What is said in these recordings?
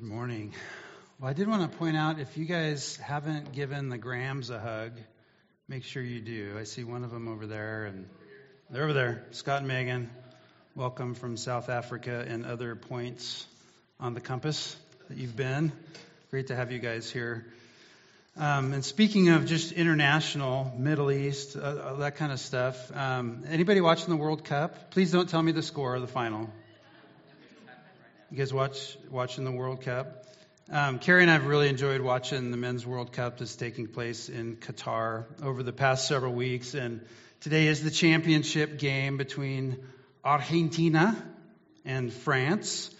Good morning. Well, I did want to point out, if you guys haven't given the Grams a hug, make sure you do. I see one of them over there, and they're over there. Scott and Megan, welcome from South Africa and other points on the compass that you've been. Great to have you guys here. And speaking of just international, Middle East, that kind of stuff, anybody watching the World Cup? Please don't tell me the score or the final. You guys watching the World Cup? Carrie and I have really enjoyed watching the Men's World Cup that's taking place in Qatar over the past several weeks. And today is the championship game between Argentina and France.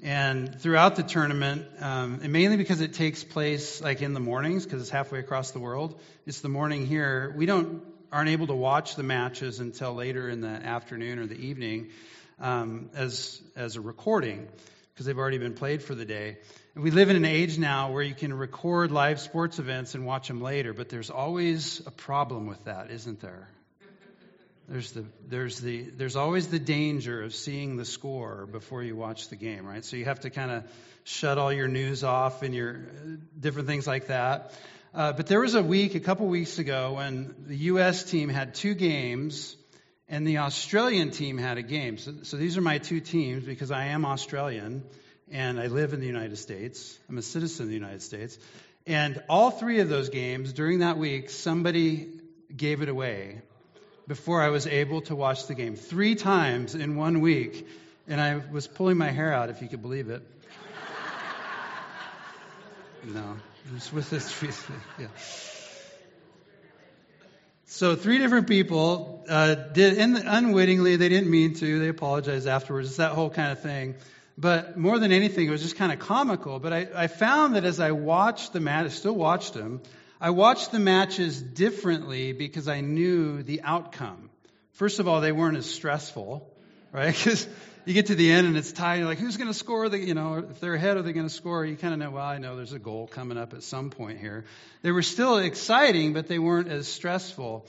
And throughout the tournament, and mainly because it takes place like in the mornings, because it's halfway across the world, it's the morning here. We aren't able to watch the matches until later in the afternoon or the evening. As a recording, because they've already been played for the day. And we live in an age now where you can record live sports events and watch them later, but there's always a problem with that, isn't there? There's always the danger of seeing the score before you watch the game, right? So you have to kind of shut all your news off and your different things like that. But there was a couple weeks ago, when the U.S. team had two games. And the Australian team had a game. So these are my two teams because I am Australian and I live in the United States. I'm a citizen of the United States. And all three of those games during that week, somebody gave it away before I was able to watch the game. 3 times in 1 week. And I was pulling my hair out, if you could believe it. No, it was with this reason. Yeah. So 3 different people did, and unwittingly, they didn't mean to. They apologized afterwards. It's that whole kind of thing. But more than anything, it was just kind of comical. But I found that as I watched the match, I still watched them, I watched the matches differently because I knew the outcome. First of all, they weren't as stressful, right? Because you get to the end and it's tied. You're like, who's going to score? If they're ahead, are they going to score? You kind of know, well, I know there's a goal coming up at some point here. They were still exciting, but they weren't as stressful.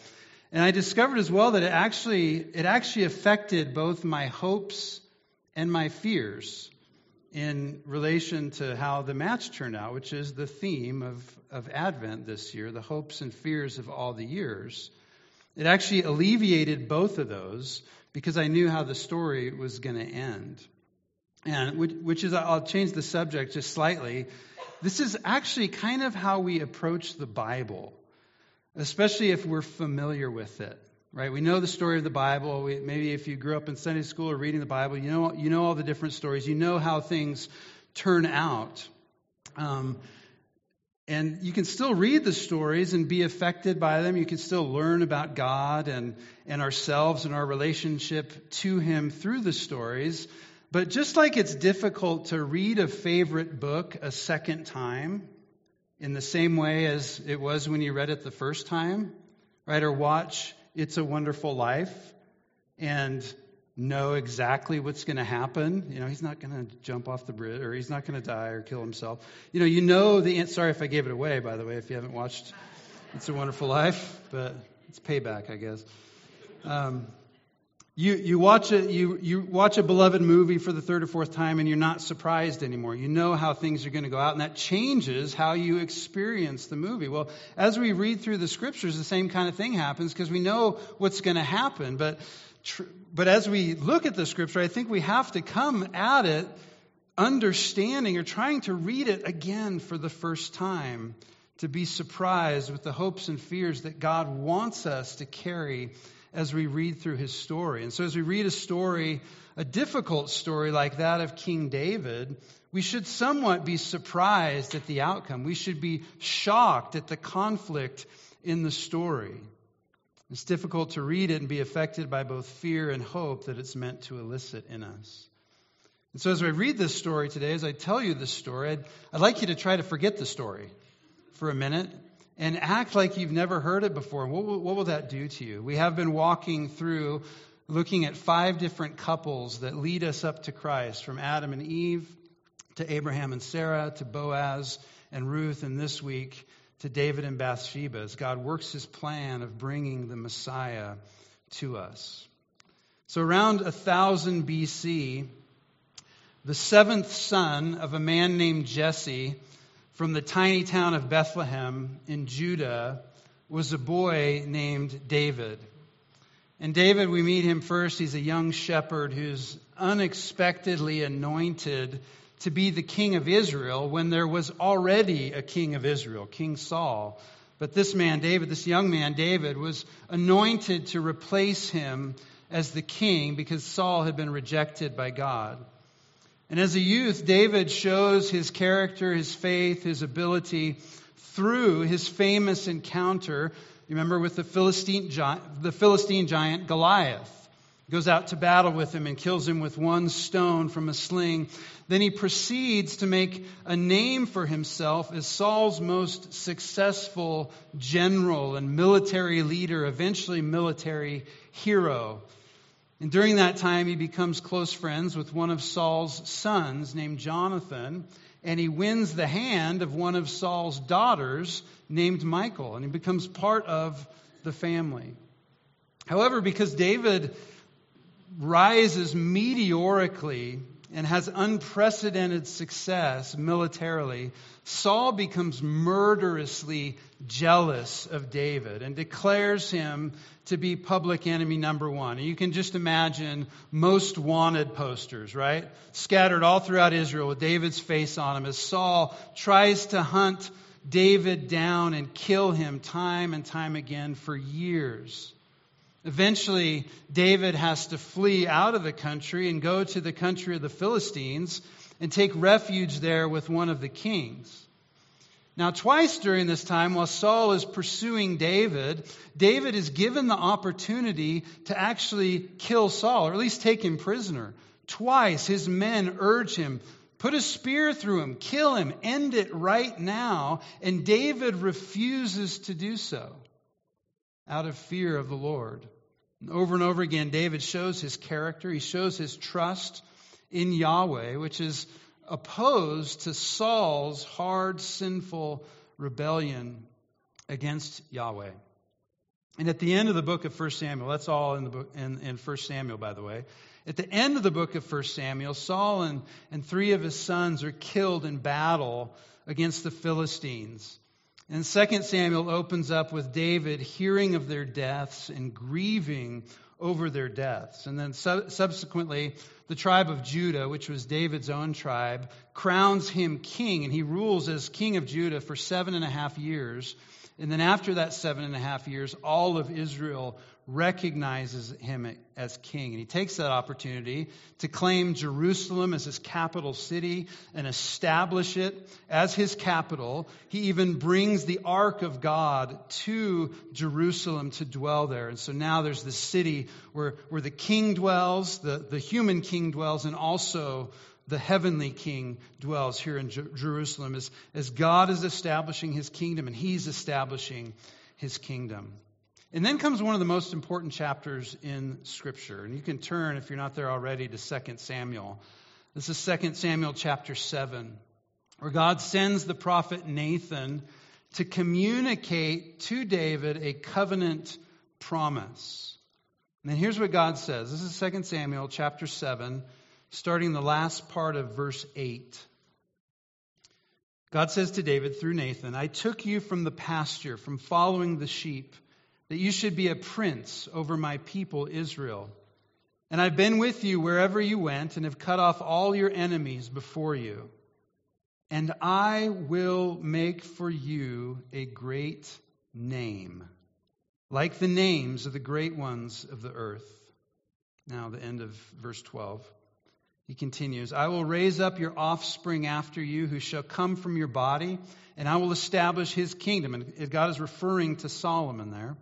And I discovered as well that it actually affected both my hopes and my fears in relation to how the match turned out, which is the theme of Advent this year, the hopes and fears of all the years. It actually alleviated both of those because I knew how the story was going to end. And which is, I'll change the subject just slightly. This is actually kind of how we approach the Bible, especially if we're familiar with it, right? We know the story of the Bible. Maybe if you grew up in Sunday school or reading the Bible, you know all the different stories. You know how things turn out. And you can still read the stories and be affected by them. You can still learn about God and ourselves and our relationship to Him through the stories. But just like it's difficult to read a favorite book a second time in the same way as it was when you read it the first time, right? Or watch It's a Wonderful Life and know exactly what's going to happen. He's not going to jump off the bridge, or he's not going to die or kill himself. Sorry if I gave it away, by the way, if you haven't watched It's a Wonderful Life, but it's payback, I guess. You watch a beloved movie for the third or fourth time, and you're not surprised anymore. You know how things are going to go out, and that changes how you experience the movie. Well, as we read through the Scriptures, the same kind of thing happens because we know what's going to happen. But as we look at the Scripture, I think we have to come at it understanding or trying to read it again for the first time to be surprised with the hopes and fears that God wants us to carry as we read through His story. And so as we read a difficult story like that of King David, we should somewhat be surprised at the outcome. We should be shocked at the conflict in the story. It's difficult to read it and be affected by both fear and hope that it's meant to elicit in us. And so as I read this story today, as I tell you this story, I'd like you to try to forget the story for a minute and act like you've never heard it before. What will that do to you? We have been walking through, looking at 5 different couples that lead us up to Christ, from Adam and Eve to Abraham and Sarah to Boaz and Ruth, and this week to David and Bathsheba, as God works His plan of bringing the Messiah to us. So around 1000 BC, the seventh son of a man named Jesse from the tiny town of Bethlehem in Judah, was a boy named David. And David, we meet him first. He's a young shepherd who's unexpectedly anointed to be the king of Israel when there was already a king of Israel, King Saul. But this man, David, this young man, David, was anointed to replace him as the king because Saul had been rejected by God. And as a youth, David shows his character, his faith, his ability through his famous encounter, you remember, with the Philistine giant Goliath. He goes out to battle with him and kills him with one stone from a sling. Then he proceeds to make a name for himself as Saul's most successful general and military leader, eventually military hero. And during that time, he becomes close friends with one of Saul's sons named Jonathan, and he wins the hand of one of Saul's daughters named Michal, and he becomes part of the family. However, because David rises meteorically and has unprecedented success militarily, Saul becomes murderously jealous of David and declares him to be public enemy number one. And you can just imagine most wanted posters, right? Scattered all throughout Israel with David's face on them as Saul tries to hunt David down and kill him time and time again for years. Eventually, David has to flee out of the country and go to the country of the Philistines and take refuge there with one of the kings. Now, twice during this time, while Saul is pursuing David, David is given the opportunity to actually kill Saul, or at least take him prisoner. Twice, his men urge him, put a spear through him, kill him, end it right now. And David refuses to do so out of fear of the Lord. And over again, David shows his character. He shows his trust in Yahweh, which is opposed to Saul's hard, sinful rebellion against Yahweh. And at the end of the book of 1 Samuel, that's all in the book, in 1 Samuel, by the way. At the end of the book of 1 Samuel, Saul and three of his sons are killed in battle against the Philistines. And 2 Samuel opens up with David hearing of their deaths and grieving over their deaths. And then subsequently, the tribe of Judah, which was David's own tribe, crowns him king. And he rules as king of Judah for 7.5 years. And then after that 7.5 years, all of Israel recognizes him as king. And he takes that opportunity to claim Jerusalem as his capital city and establish it as his capital. He even brings the ark of God to Jerusalem to dwell there. And so now there's this city where the king dwells, the human king dwells, and also the heavenly king dwells here in Jerusalem as God is establishing his kingdom and he's establishing his kingdom. And then comes one of the most important chapters in Scripture. And you can turn, if you're not there already, to 2 Samuel. This is 2 Samuel chapter 7, where God sends the prophet Nathan to communicate to David a covenant promise. And then here's what God says. This is 2 Samuel chapter 7, starting the last part of verse 8. God says to David through Nathan, I took you from the pasture, from following the sheep, that you should be a prince over my people Israel. And I've been with you wherever you went and have cut off all your enemies before you. And I will make for you a great name, like the names of the great ones of the earth. Now, the end of verse 12. He continues, I will raise up your offspring after you who shall come from your body, and I will establish his kingdom. And God is referring to Solomon there.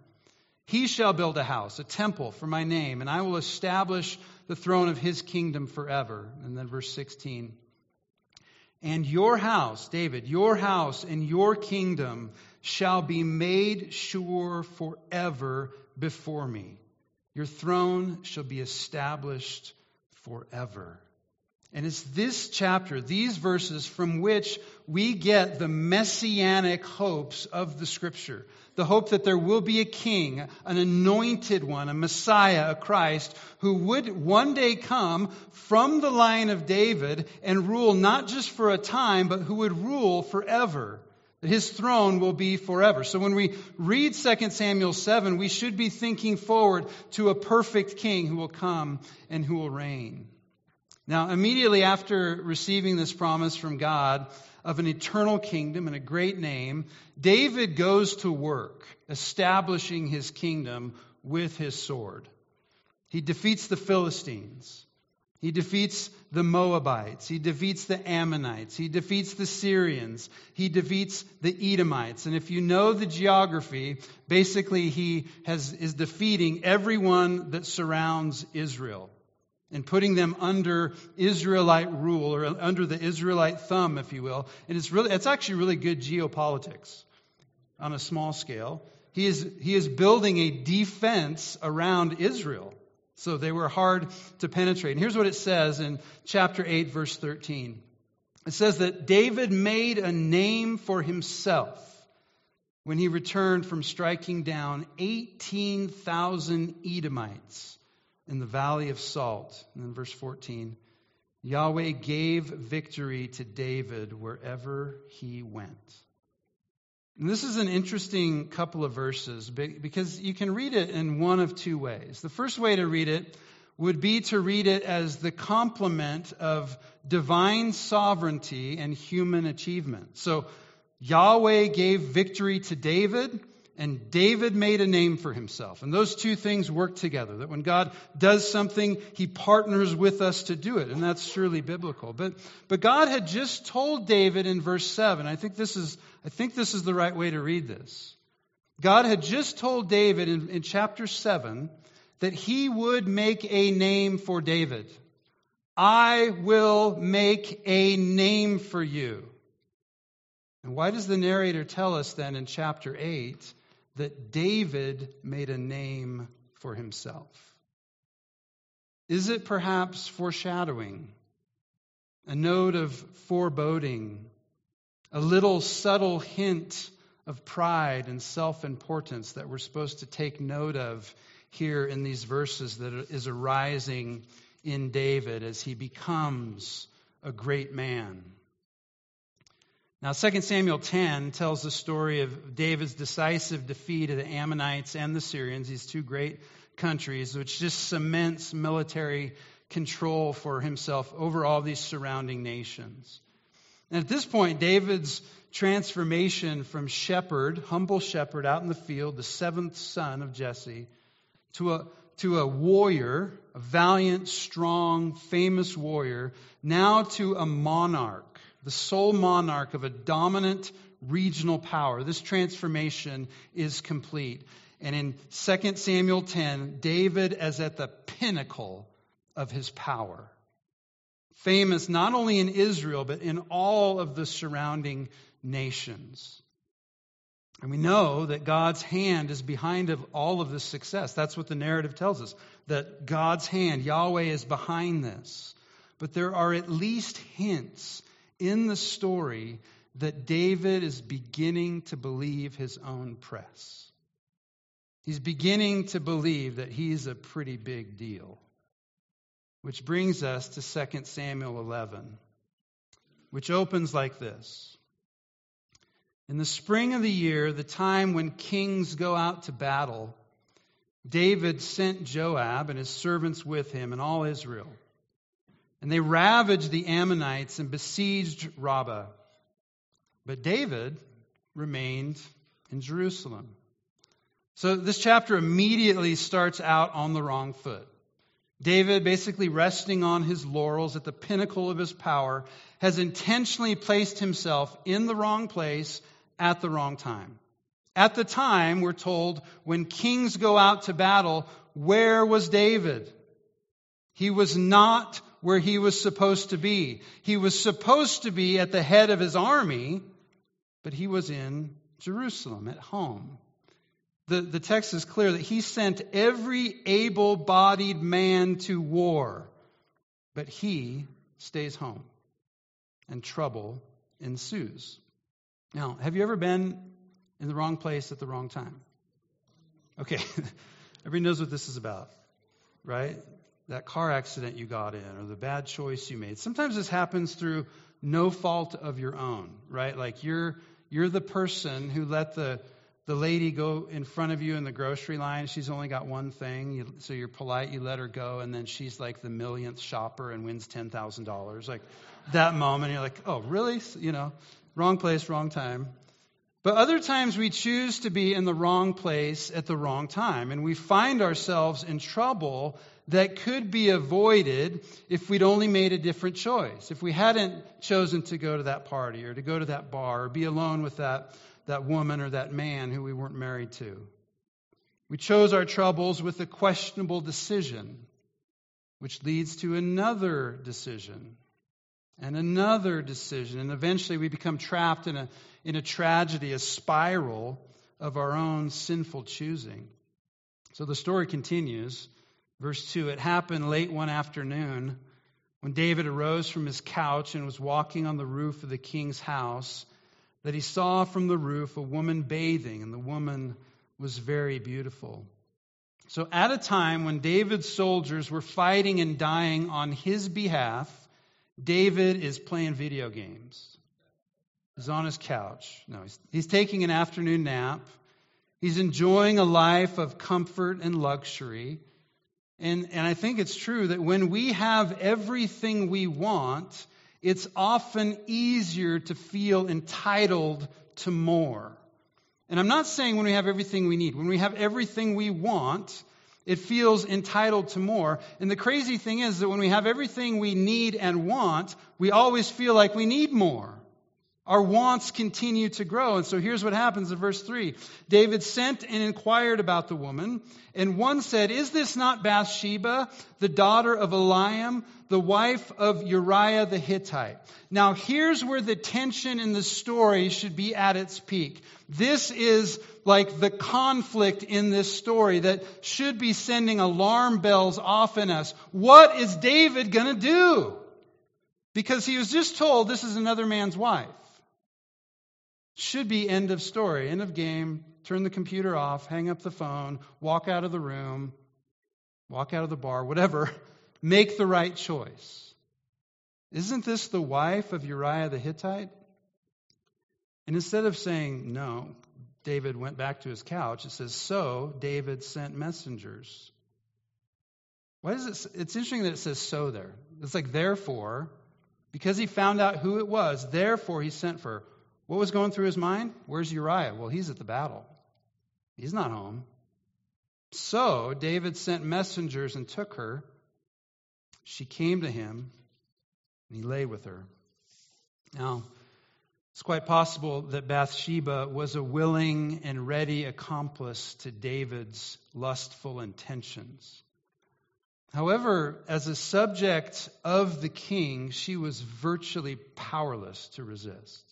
He shall build a house, a temple for my name, and I will establish the throne of his kingdom forever. And then verse 16. And your house, David, your house and your kingdom shall be made sure forever before me. Your throne shall be established forever. And it's this chapter, these verses, from which we get the messianic hopes of the Scripture. The hope that there will be a king, an anointed one, a Messiah, a Christ, who would one day come from the line of David and rule not just for a time, but who would rule forever. His throne will be forever. So when we read 2 Samuel 7, we should be thinking forward to a perfect king who will come and who will reign. Now, immediately after receiving this promise from God of an eternal kingdom and a great name, David goes to work establishing his kingdom with his sword. He defeats the Philistines. He defeats the Moabites. He defeats the Ammonites. He defeats the Syrians. He defeats the Edomites. And if you know the geography, basically he is defeating everyone that surrounds Israel and putting them under Israelite rule, or under the Israelite thumb, if you will. And it's actually really good geopolitics on a small scale. He is building a defense around Israel, so they were hard to penetrate. And here's what it says in chapter 8, verse 13. It says that David made a name for himself when he returned from striking down 18,000 Edomites in the Valley of Salt. And then verse 14, Yahweh gave victory to David wherever he went. And this is an interesting couple of verses because you can read it in one of two ways. The first way to read it would be to read it as the complement of divine sovereignty and human achievement. So Yahweh gave victory to David, and David made a name for himself. And those two things work together, that when God does something, he partners with us to do it. And that's surely biblical. But God had just told David in verse 7, I think this is the right way to read this. God had just told David in chapter 7 that he would make a name for David. I will make a name for you. And why does the narrator tell us then in chapter 8 that David made a name for himself? Is it perhaps foreshadowing, a note of foreboding, a little subtle hint of pride and self-importance that we're supposed to take note of here in these verses that is arising in David as he becomes a great man? Now, 2 Samuel 10 tells the story of David's decisive defeat of the Ammonites and the Syrians, these two great countries, which just cements military control for himself over all these surrounding nations. And at this point, David's transformation from shepherd, humble shepherd out in the field, the seventh son of Jesse, to a warrior, a valiant, strong, famous warrior, now to a monarch, the sole monarch of a dominant regional power. This transformation is complete. And in 2 Samuel 10, David is at the pinnacle of his power, famous not only in Israel, but in all of the surrounding nations. And we know that God's hand is behind of all of this success. That's what the narrative tells us, that God's hand, Yahweh, is behind this. But there are at least hints in the story that David is beginning to believe his own press. He's beginning to believe that he's a pretty big deal. Which brings us to 2 Samuel 11, which opens like this. In the spring of the year, the time when kings go out to battle, David sent Joab and his servants with him and all Israel. And they ravaged the Ammonites and besieged Rabbah. But David remained in Jerusalem. So this chapter immediately starts out on the wrong foot. David, basically resting on his laurels at the pinnacle of his power, has intentionally placed himself in the wrong place at the wrong time. At the time, we're told, when kings go out to battle, where was David? He was not where he was supposed to be. He was supposed to be at the head of his army, but he was in Jerusalem, at home. The text is clear that he sent every able-bodied man to war, but he stays home, and trouble ensues. Now, have you ever been in the wrong place at the wrong time? Okay, everybody knows what this is about, right? That car accident you got in, or the bad choice you made. Sometimes this happens through no fault of your own, right? Like you're the person who let the lady go in front of you in the grocery line. She's only got one thing, so you're polite, you let her go, and then she's like the millionth shopper and wins $10,000. Like that moment, you're like, oh, really? You know, wrong place, wrong time. But other times we choose to be in the wrong place at the wrong time, and we find ourselves in trouble that could be avoided if we'd only made a different choice, if we hadn't chosen to go to that party or to go to that bar or be alone with that woman or that man who we weren't married to. We chose our troubles with a questionable decision, which leads to another decision. And another decision. And eventually we become trapped in a tragedy, a spiral of our own sinful choosing. So the story continues. Verse 2, it happened late one afternoon when David arose from his couch and was walking on the roof of the king's house that he saw from the roof a woman bathing, and the woman was very beautiful. So at a time when David's soldiers were fighting and dying on his behalf, David is playing video games. He's on his couch. No, he's taking an afternoon nap. He's enjoying a life of comfort and luxury. And I think it's true that when we have everything we want, it's often easier to feel entitled to more. And I'm not saying when we have everything we need. When we have everything we want, it feels entitled to more. And the crazy thing is that when we have everything we need and want, we always feel like we need more. Our wants continue to grow. And so here's what happens in verse 3. David sent and inquired about the woman. And one said, "Is this not Bathsheba, the daughter of Eliam, the wife of Uriah the Hittite?" Now here's where the tension in the story should be at its peak. This is like the conflict in this story that should be sending alarm bells off in us. What is David going to do? Because he was just told this is another man's wife. Should be end of story, end of game, turn the computer off, hang up the phone, walk out of the room, walk out of the bar, whatever. Make the right choice. Isn't this the wife of Uriah the Hittite? And instead of saying no, David went back to his couch. It says, so David sent messengers. Why is it? It's interesting that it says so there. It's like therefore, because he found out who it was, therefore he sent for her. What was going through his mind? Where's Uriah? Well, he's at the battle. He's not home. So David sent messengers and took her. She came to him, and he lay with her. Now, it's quite possible that Bathsheba was a willing and ready accomplice to David's lustful intentions. However, as a subject of the king, she was virtually powerless to resist.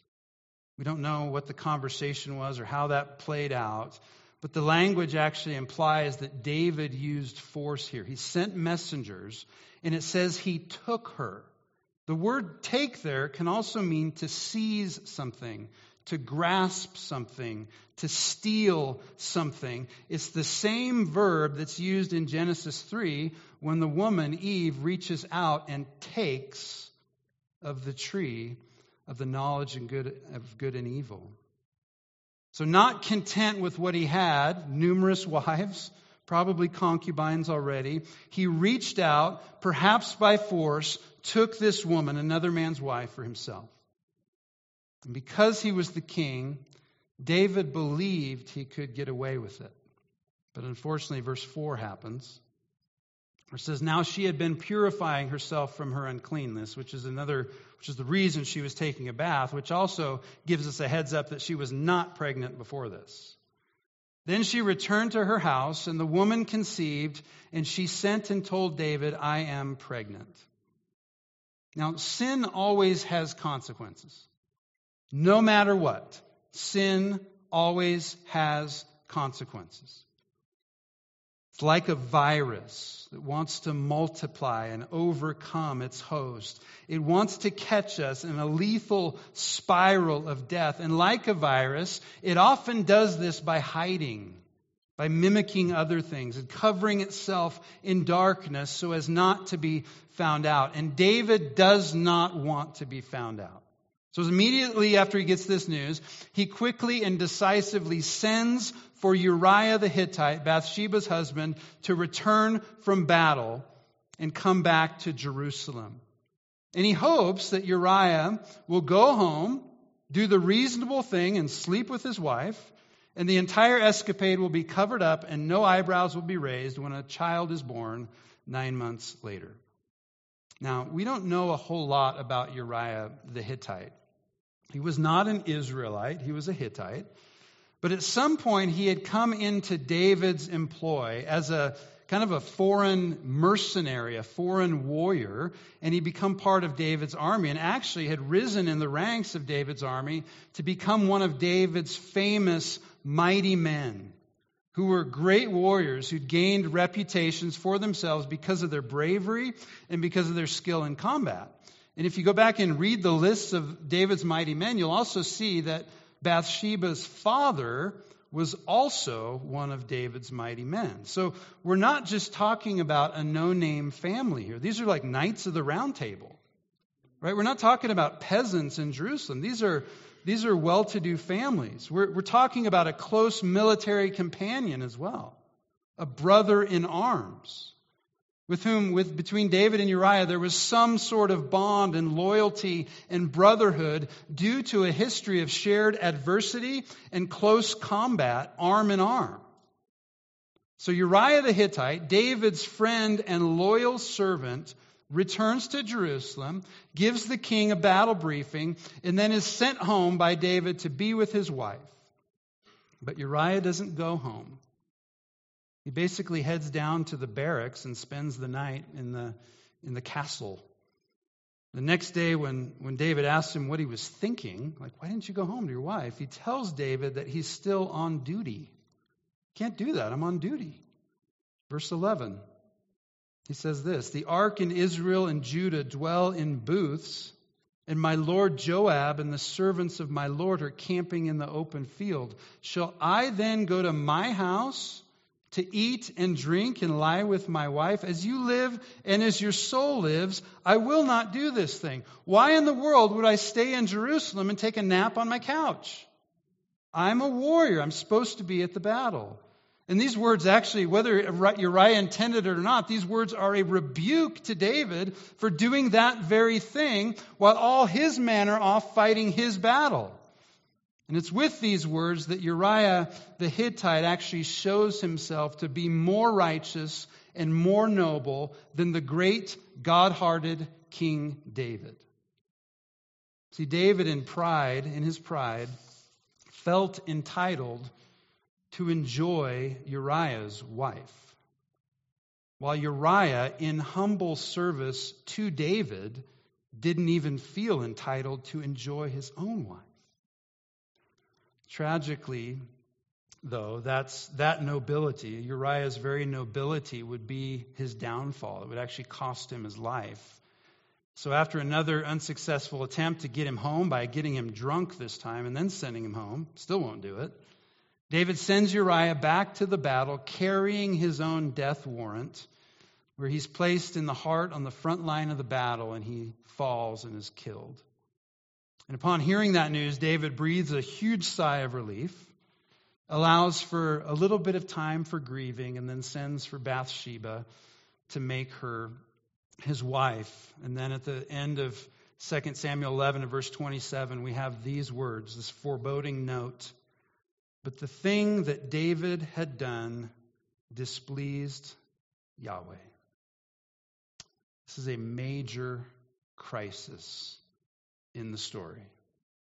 We don't know what the conversation was or how that played out, but the language actually implies that David used force here. He sent messengers, and it says he took her. The word take there can also mean to seize something, to grasp something, to steal something. It's the same verb that's used in Genesis 3 when the woman, Eve, reaches out and takes of the tree of the knowledge and good of good and evil. So not content with what he had, numerous wives, probably concubines already, he reached out, perhaps by force, took this woman, another man's wife, for himself. And because he was the king, David believed he could get away with it. But unfortunately, verse 4 happens. It says, now she had been purifying herself from her uncleanness, which is the reason she was taking a bath, which also gives us a heads up that she was not pregnant before this. Then she returned to her house, and the woman conceived, and she sent and told David, I am pregnant. Now, sin always has consequences. No matter what, sin always has consequences. It's like a virus that wants to multiply and overcome its host. It wants to catch us in a lethal spiral of death. And like a virus, it often does this by hiding, by mimicking other things and covering itself in darkness so as not to be found out. And David does not want to be found out. So immediately after he gets this news, he quickly and decisively sends for Uriah the Hittite, Bathsheba's husband, to return from battle and come back to Jerusalem. And he hopes that Uriah will go home, do the reasonable thing, and sleep with his wife, and the entire escapade will be covered up and no eyebrows will be raised when a child is born 9 months later. Now, we don't know a whole lot about Uriah the Hittite. He was not an Israelite, he was a Hittite. But at some point he had come into David's employ as a kind of a foreign mercenary, a foreign warrior, and he become part of David's army and actually had risen in the ranks of David's army to become one of David's famous mighty men who were great warriors who gained reputations for themselves because of their bravery and because of their skill in combat. And if you go back and read the lists of David's mighty men, you'll also see that Bathsheba's father was also one of David's mighty men. So we're not just talking about a no-name family here. These are like knights of the round table, right? We're not talking about peasants in Jerusalem. These are well-to-do families. We're talking about a close military companion as well, a brother in arms, with whom, between David and Uriah, there was some sort of bond and loyalty and brotherhood due to a history of shared adversity and close combat, arm in arm. So Uriah the Hittite, David's friend and loyal servant, returns to Jerusalem, gives the king a battle briefing, and then is sent home by David to be with his wife. But Uriah doesn't go home. He basically heads down to the barracks and spends the night in the castle. The next day when David asks him what he was thinking, like, why didn't you go home to your wife? He tells David that he's still on duty. Can't do that. I'm on duty. Verse 11, he says this, "The ark in Israel and Judah dwell in booths, and my lord Joab and the servants of my lord are camping in the open field. Shall I then go to my house to eat and drink and lie with my wife? As you live and as your soul lives, I will not do this thing. Why in the world would I stay in Jerusalem and take a nap on my couch? I'm a warrior. I'm supposed to be at the battle." And these words actually, whether Uriah intended it or not, these words are a rebuke to David for doing that very thing while all his men are off fighting his battle. And it's with these words that Uriah the Hittite actually shows himself to be more righteous and more noble than the great God-hearted King David. See, David in his pride, felt entitled to enjoy Uriah's wife, while Uriah, in humble service to David, didn't even feel entitled to enjoy his own wife. Tragically, though, that nobility, Uriah's very nobility, would be his downfall. It would actually cost him his life. So after another unsuccessful attempt to get him home by getting him drunk this time and then sending him home, still won't do it, David sends Uriah back to the battle carrying his own death warrant, where he's placed in the heart on the front line of the battle and he falls and is killed. And upon hearing that news, David breathes a huge sigh of relief, allows for a little bit of time for grieving, and then sends for Bathsheba to make her his wife. And then at the end of 2 Samuel 11 and verse 27, we have these words, this foreboding note. "But the thing that David had done displeased Yahweh." This is a major crisis in the story,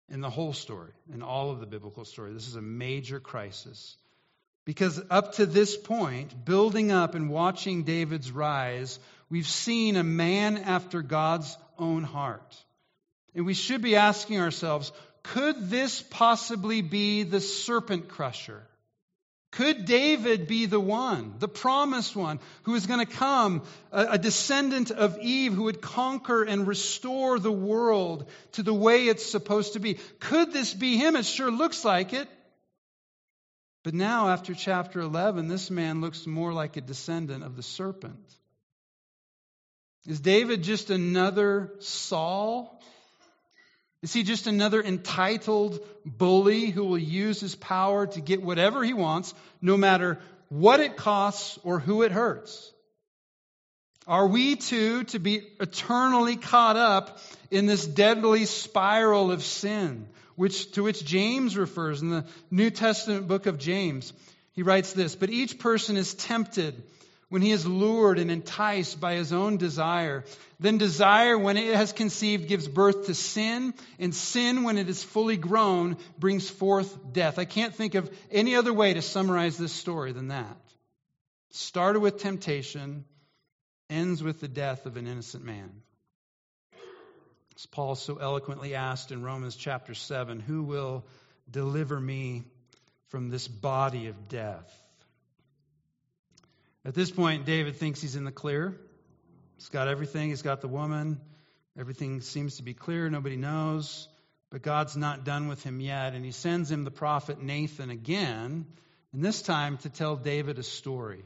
in the whole story, in all of the biblical story. This is a major crisis because up to this point, building up and watching David's rise, we've seen a man after God's own heart. And we should be asking ourselves, could this possibly be the serpent crusher? Could David be the one, the promised one, who is going to come, a descendant of Eve who would conquer and restore the world to the way it's supposed to be? Could this be him? It sure looks like it. But now, after chapter 11, this man looks more like a descendant of the serpent. Is David just another Saul? Is he just another entitled bully who will use his power to get whatever he wants, no matter what it costs or who it hurts? Are we too to be eternally caught up in this deadly spiral of sin, to which James refers in the New Testament book of James? He writes this, "But each person is tempted when he is lured and enticed by his own desire. Then desire, when it has conceived, gives birth to sin. And sin, when it is fully grown, brings forth death." I can't think of any other way to summarize this story than that. Started with temptation, ends with the death of an innocent man. As Paul so eloquently asked in Romans chapter 7, "Who will deliver me from this body of death?" At this point, David thinks he's in the clear. He's got everything. He's got the woman. Everything seems to be clear. Nobody knows. But God's not done with him yet. And he sends him the prophet Nathan again, and this time to tell David a story.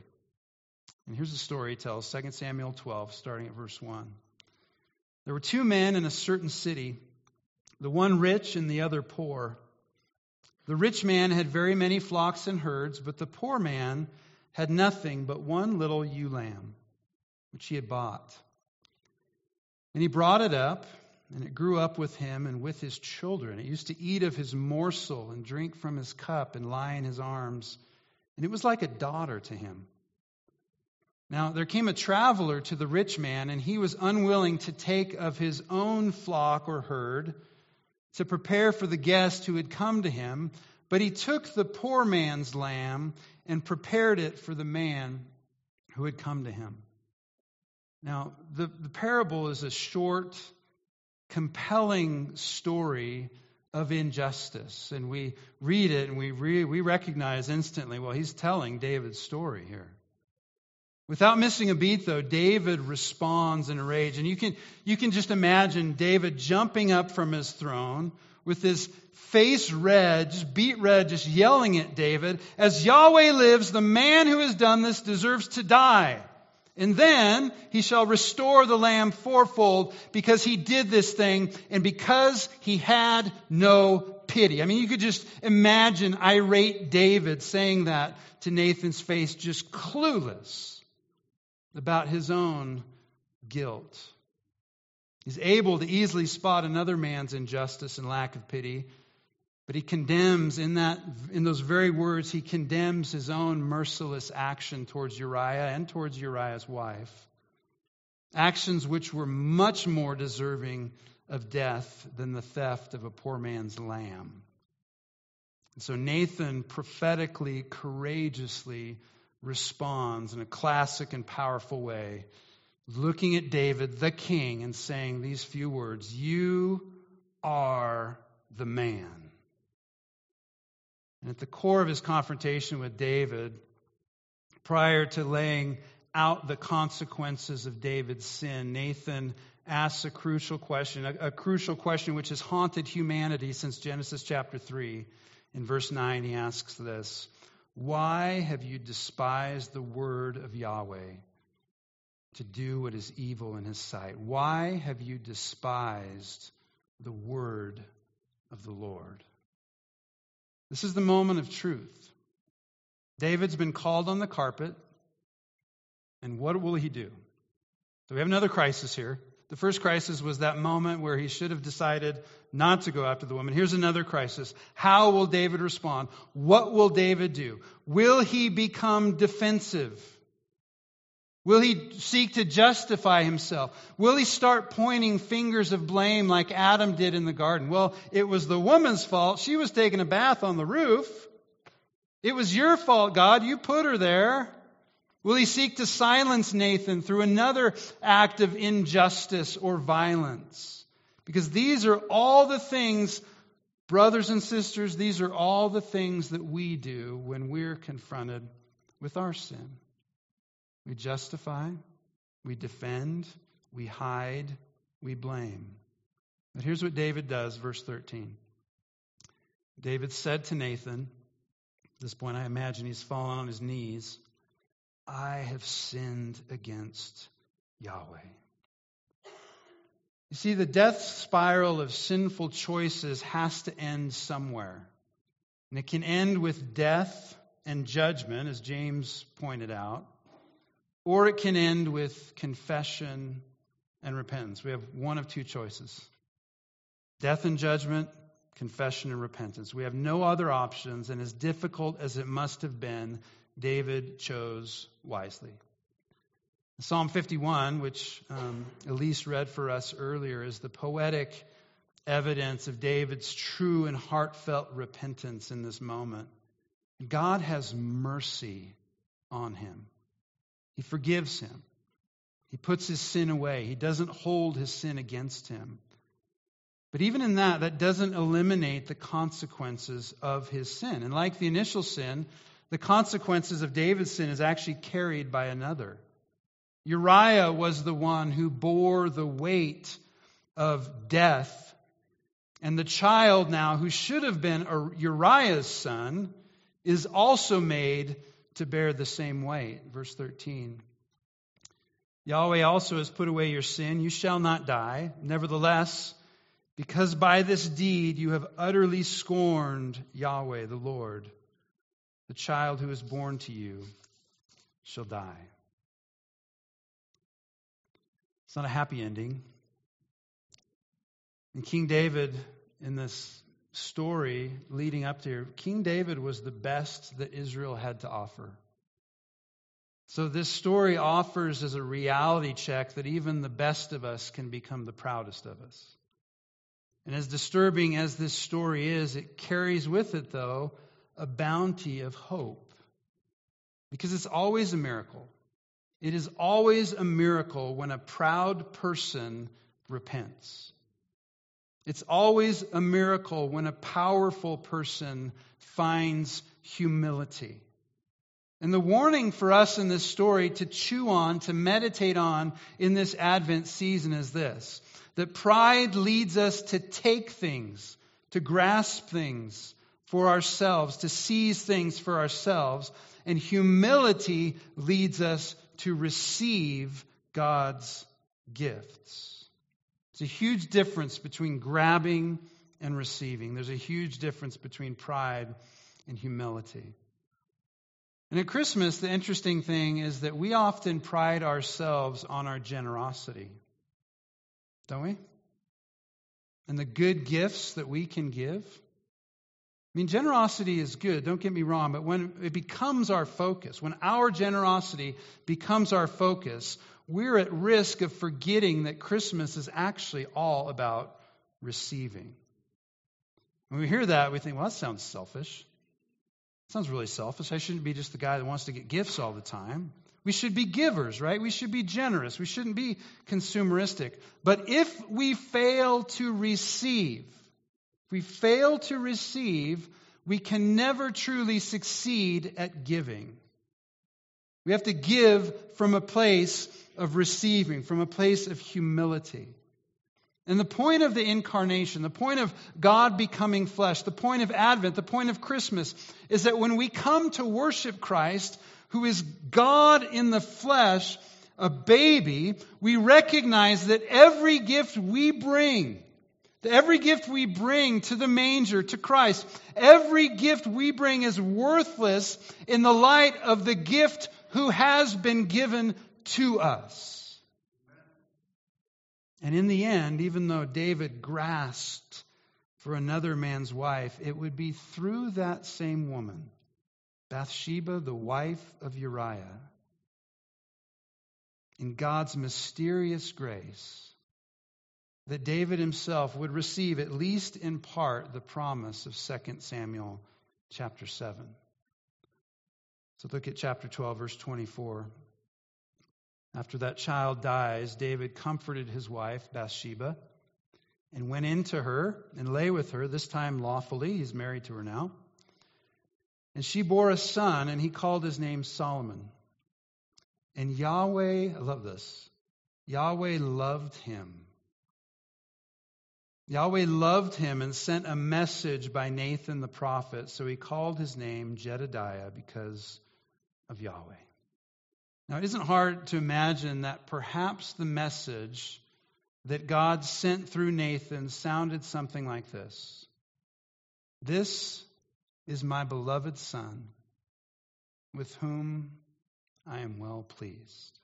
And here's the story he tells, 2 Samuel 12, starting at verse 1. "There were two men in a certain city, the one rich and the other poor. The rich man had very many flocks and herds, but the poor man had nothing but one little ewe lamb, which he had bought. And he brought it up, and it grew up with him and with his children. It used to eat of his morsel and drink from his cup and lie in his arms, and it was like a daughter to him. Now there came a traveler to the rich man, and he was unwilling to take of his own flock or herd to prepare for the guest who had come to him, but he took the poor man's lamb and prepared it for the man who had come to him." Now, the parable is a short, compelling story of injustice. And we read it and we recognize instantly, well, he's telling David's story here. Without missing a beat, though, David responds in a rage. And you can just imagine David jumping up from his throne with his face red, just beet red, just yelling at David, "As Yahweh lives, the man who has done this deserves to die. And then he shall restore the lamb fourfold, because he did this thing and because he had no pity." I mean, you could just imagine irate David saying that to Nathan's face, just clueless about his own guilt. He's able to easily spot another man's injustice and lack of pity, but he condemns in those very words, he condemns his own merciless action towards Uriah and towards Uriah's wife. Actions which were much more deserving of death than the theft of a poor man's lamb. And so Nathan prophetically, courageously responds in a classic and powerful way, looking at David, the king, and saying these few words, "You are the man." And at the core of his confrontation with David, prior to laying out the consequences of David's sin, Nathan asks a crucial question which has haunted humanity since Genesis chapter 3. In verse 9, he asks this, "Why have you despised the word of Yahweh to do what is evil in his sight? Why have you despised the word of the Lord?" This is the moment of truth. David's been called on the carpet, and what will he do? So we have another crisis here. The first crisis was that moment where he should have decided not to go after the woman. Here's another crisis. How will David respond? What will David do? Will he become defensive? Will he seek to justify himself? Will he start pointing fingers of blame like Adam did in the garden? "Well, it was the woman's fault. She was taking a bath on the roof. It was your fault, God. You put her there." Will he seek to silence Nathan through another act of injustice or violence? Because these are all the things Brothers and sisters, these are all the things that we do when we're confronted with our sin. We justify, we defend, we hide, we blame. But here's what David does, verse 13. David said to Nathan, at this point I imagine he's fallen on his knees, I have sinned against Yahweh. You see, the death spiral of sinful choices has to end somewhere. And it can end with death and judgment, as James pointed out, or it can end with confession and repentance. We have one of two choices: death and judgment, confession and repentance. We have no other options, and as difficult as it must have been, David chose wisely. Psalm 51, which Elise read for us earlier, is the poetic evidence of David's true and heartfelt repentance in this moment. God has mercy on him. He forgives him. He puts his sin away. He doesn't hold his sin against him. But even in that, that doesn't eliminate the consequences of his sin. And like the initial sin, the consequences of David's sin is actually carried by another. Uriah was the one who bore the weight of death. And the child now, who should have been Uriah's son, is also made to bear the same weight. Verse 13. Yahweh also has put away your sin. You shall not die. Nevertheless, because by this deed you have utterly scorned Yahweh, the Lord, the child who is born to you shall die. It's not a happy ending. And King David, in this story leading up to here, King David was the best that Israel had to offer. So this story offers as a reality check that even the best of us can become the proudest of us. And as disturbing as this story is, it carries with it, though, a bounty of hope. Because it's always a miracle. It is always a miracle when a proud person repents. It's always a miracle when a powerful person finds humility. And the warning for us in this story to chew on, to meditate on in this Advent season is this: that pride leads us to take things, to grasp things for ourselves, to seize things for ourselves, and humility leads us to receive God's gifts. It's a huge difference between grabbing and receiving. There's a huge difference between pride and humility. And at Christmas, the interesting thing is that we often pride ourselves on our generosity, don't we? And the good gifts that we can give. I mean, generosity is good, don't get me wrong, but when it becomes our focus, when our generosity becomes our focus, we're at risk of forgetting that Christmas is actually all about receiving. When we hear that, we think, well, that sounds selfish. That sounds really selfish. I shouldn't be just the guy that wants to get gifts all the time. We should be givers, right? We should be generous. We shouldn't be consumeristic. But if we fail to receive, we can never truly succeed at giving. We have to give from a place of receiving, from a place of humility. And the point of the incarnation, the point of God becoming flesh, the point of Advent, the point of Christmas, is that when we come to worship Christ, who is God in the flesh, a baby, we recognize that every gift we bring to the manger, to Christ, every gift we bring is worthless in the light of the gift who has been given to us. And in the end, even though David grasped for another man's wife, it would be through that same woman, Bathsheba, the wife of Uriah, in God's mysterious grace, that David himself would receive, at least in part, the promise of 2 Samuel chapter 7. So look at chapter 12, verse 24. After that child dies, David comforted his wife, Bathsheba, and went in to her and lay with her, this time lawfully. He's married to her now. And she bore a son, and he called his name Solomon. And Yahweh, I love this, Yahweh loved him. Yahweh loved him and sent a message by Nathan the prophet, so he called his name Jedidiah because of Yahweh. Now, it isn't hard to imagine that perhaps the message that God sent through Nathan sounded something like this. This is my beloved son, with whom I am well pleased.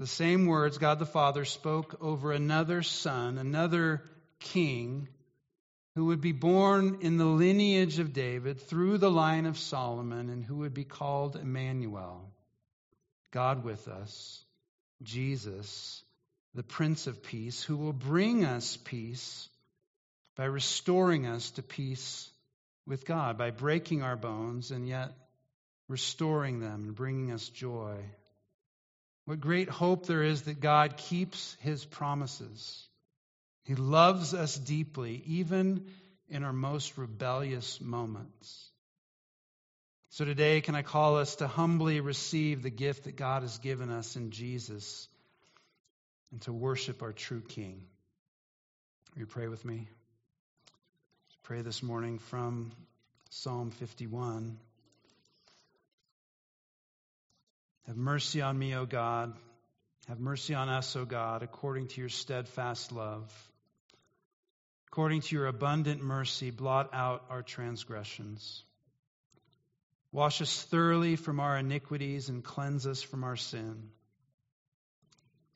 The same words God the Father spoke over another son, another king, who would be born in the lineage of David through the line of Solomon, and who would be called Emmanuel, God with us, Jesus, the Prince of Peace, who will bring us peace by restoring us to peace with God, by breaking our bones and yet restoring them and bringing us joy. What great hope there is that God keeps his promises. He loves us deeply, even in our most rebellious moments. So today, can I call us to humbly receive the gift that God has given us in Jesus and to worship our true King? Will you pray with me? Pray this morning from Psalm 51. Have mercy on me, O God. Have mercy on us, O God, according to your steadfast love. According to your abundant mercy, blot out our transgressions. Wash us thoroughly from our iniquities and cleanse us from our sin.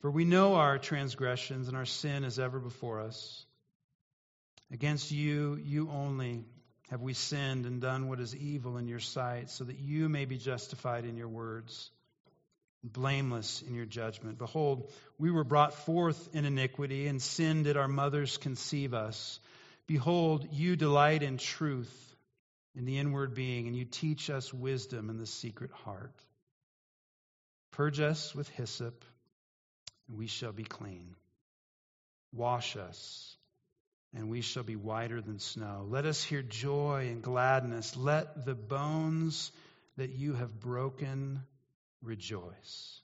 For we know our transgressions, and our sin is ever before us. Against you, you only, have we sinned and done what is evil in your sight, so that you may be justified in your words, blameless in your judgment. Behold, we were brought forth in iniquity, and sin did our mothers conceive us. Behold, you delight in truth in the inward being, and you teach us wisdom in the secret heart. Purge us with hyssop, and we shall be clean. Wash us, and we shall be whiter than snow. Let us hear joy and gladness. Let the bones that you have broken rejoice.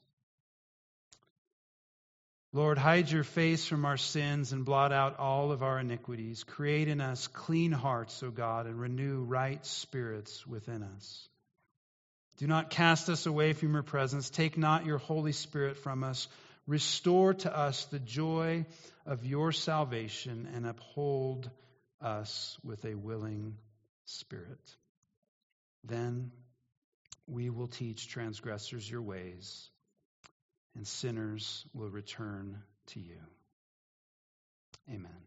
Lord, hide your face from our sins and blot out all of our iniquities. Create in us clean hearts, O God, and renew right spirits within us. Do not cast us away from your presence. Take not your Holy Spirit from us. Restore to us the joy of your salvation and uphold us with a willing spirit. Then we will teach transgressors your ways, and sinners will return to you. Amen.